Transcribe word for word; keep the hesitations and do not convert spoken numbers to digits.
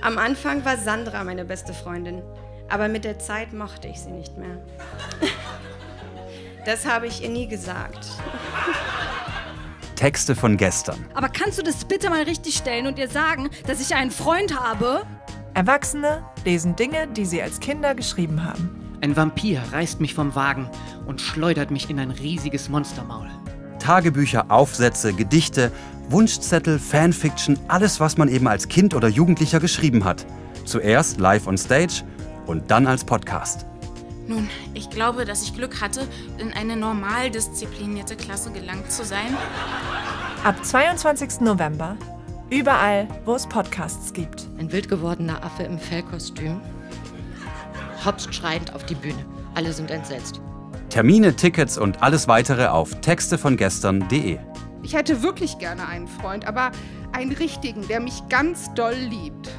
Am Anfang war Sandra meine beste Freundin, aber mit der Zeit mochte ich sie nicht mehr. Das habe ich ihr nie gesagt. Texte von gestern. Aber kannst du das bitte mal richtig stellen und ihr sagen, dass ich einen Freund habe? Erwachsene lesen Dinge, die sie als Kinder geschrieben haben. Ein Vampir reißt mich vom Wagen und schleudert mich in ein riesiges Monstermaul. Tagebücher, Aufsätze, Gedichte, Wunschzettel, Fanfiction, alles, was man eben als Kind oder Jugendlicher geschrieben hat. Zuerst live on stage und dann als Podcast. Nun, ich glaube, dass ich Glück hatte, in eine normal disziplinierte Klasse gelangt zu sein. Ab zweiundzwanzigsten November, überall, wo es Podcasts gibt. Ein wild gewordener Affe im Fellkostüm hopst schreiend auf die Bühne. Alle sind entsetzt. Termine, Tickets und alles Weitere auf texte von gestern punkt de. Ich hätte wirklich gerne einen Freund, aber einen richtigen, der mich ganz doll liebt.